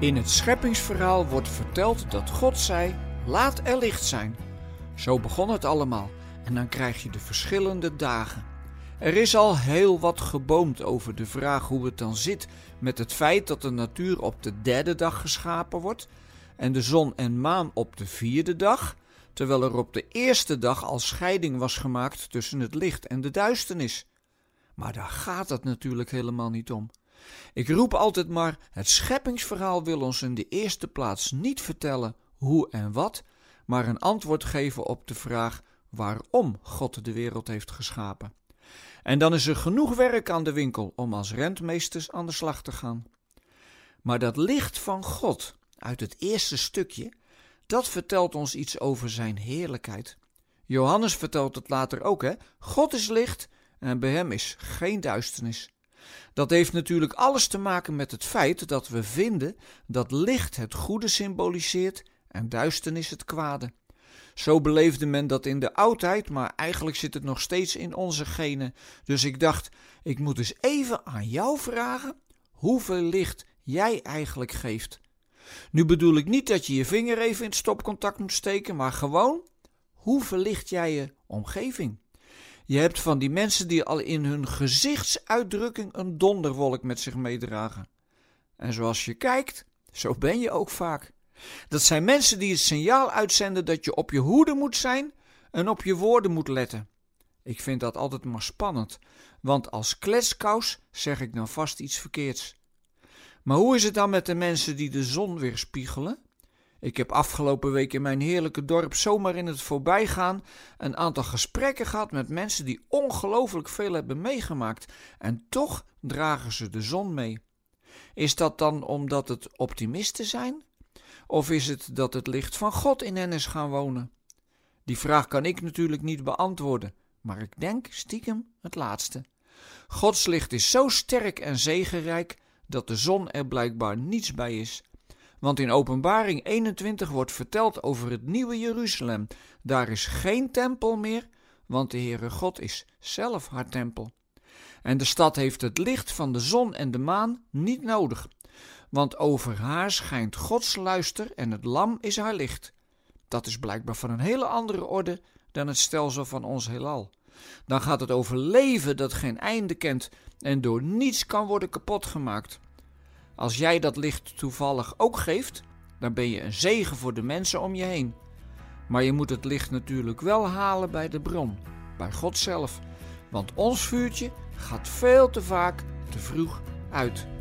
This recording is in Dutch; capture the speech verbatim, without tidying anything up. In het scheppingsverhaal wordt verteld dat God zei, laat er licht zijn. Zo begon het allemaal en dan krijg je de verschillende dagen. Er is al heel wat geboomd over de vraag hoe het dan zit met het feit dat de natuur op de derde dag geschapen wordt en de zon en maan op de vierde dag, terwijl er op de eerste dag al scheiding was gemaakt tussen het licht en de duisternis. Maar daar gaat het natuurlijk helemaal niet om. Ik roep altijd maar, het scheppingsverhaal wil ons in de eerste plaats niet vertellen hoe en wat, maar een antwoord geven op de vraag waarom God de wereld heeft geschapen. En dan is er genoeg werk aan de winkel om als rentmeesters aan de slag te gaan. Maar dat licht van God uit het eerste stukje, dat vertelt ons iets over zijn heerlijkheid. Johannes vertelt het later ook, hè? God is licht en bij hem is geen duisternis. Dat heeft natuurlijk alles te maken met het feit dat we vinden dat licht het goede symboliseert en duisternis het kwade. Zo beleefde men dat in de oudheid, maar eigenlijk zit het nog steeds in onze genen. Dus ik dacht, ik moet eens even aan jou vragen hoeveel licht jij eigenlijk geeft. Nu bedoel ik niet dat je je vinger even in het stopcontact moet steken, maar gewoon, hoe verlicht jij je omgeving? Je hebt van die mensen die al in hun gezichtsuitdrukking een donderwolk met zich meedragen. En zoals je kijkt, zo ben je ook vaak. Dat zijn mensen die het signaal uitzenden dat je op je hoede moet zijn en op je woorden moet letten. Ik vind dat altijd maar spannend, want als kletskous zeg ik dan vast iets verkeerds. Maar hoe is het dan met de mensen die de zon weerspiegelen? Ik heb afgelopen week in mijn heerlijke dorp zomaar in het voorbijgaan een aantal gesprekken gehad met mensen die ongelooflijk veel hebben meegemaakt en toch dragen ze de zon mee. Is dat dan omdat het optimisten zijn? Of is het dat het licht van God in hen is gaan wonen? Die vraag kan ik natuurlijk niet beantwoorden, maar ik denk stiekem het laatste. Gods licht is zo sterk en zegenrijk dat de zon er blijkbaar niets bij is. Want in Openbaring eenentwintig wordt verteld over het nieuwe Jeruzalem. Daar is geen tempel meer, want de Heere God is zelf haar tempel. En de stad heeft het licht van de zon en de maan niet nodig, want over haar schijnt Gods luister en het lam is haar licht. Dat is blijkbaar van een hele andere orde dan het stelsel van ons heelal. Dan gaat het over leven dat geen einde kent en door niets kan worden kapotgemaakt. Als jij dat licht toevallig ook geeft, dan ben je een zegen voor de mensen om je heen. Maar je moet het licht natuurlijk wel halen bij de bron, bij God zelf. Want ons vuurtje gaat veel te vaak te vroeg uit.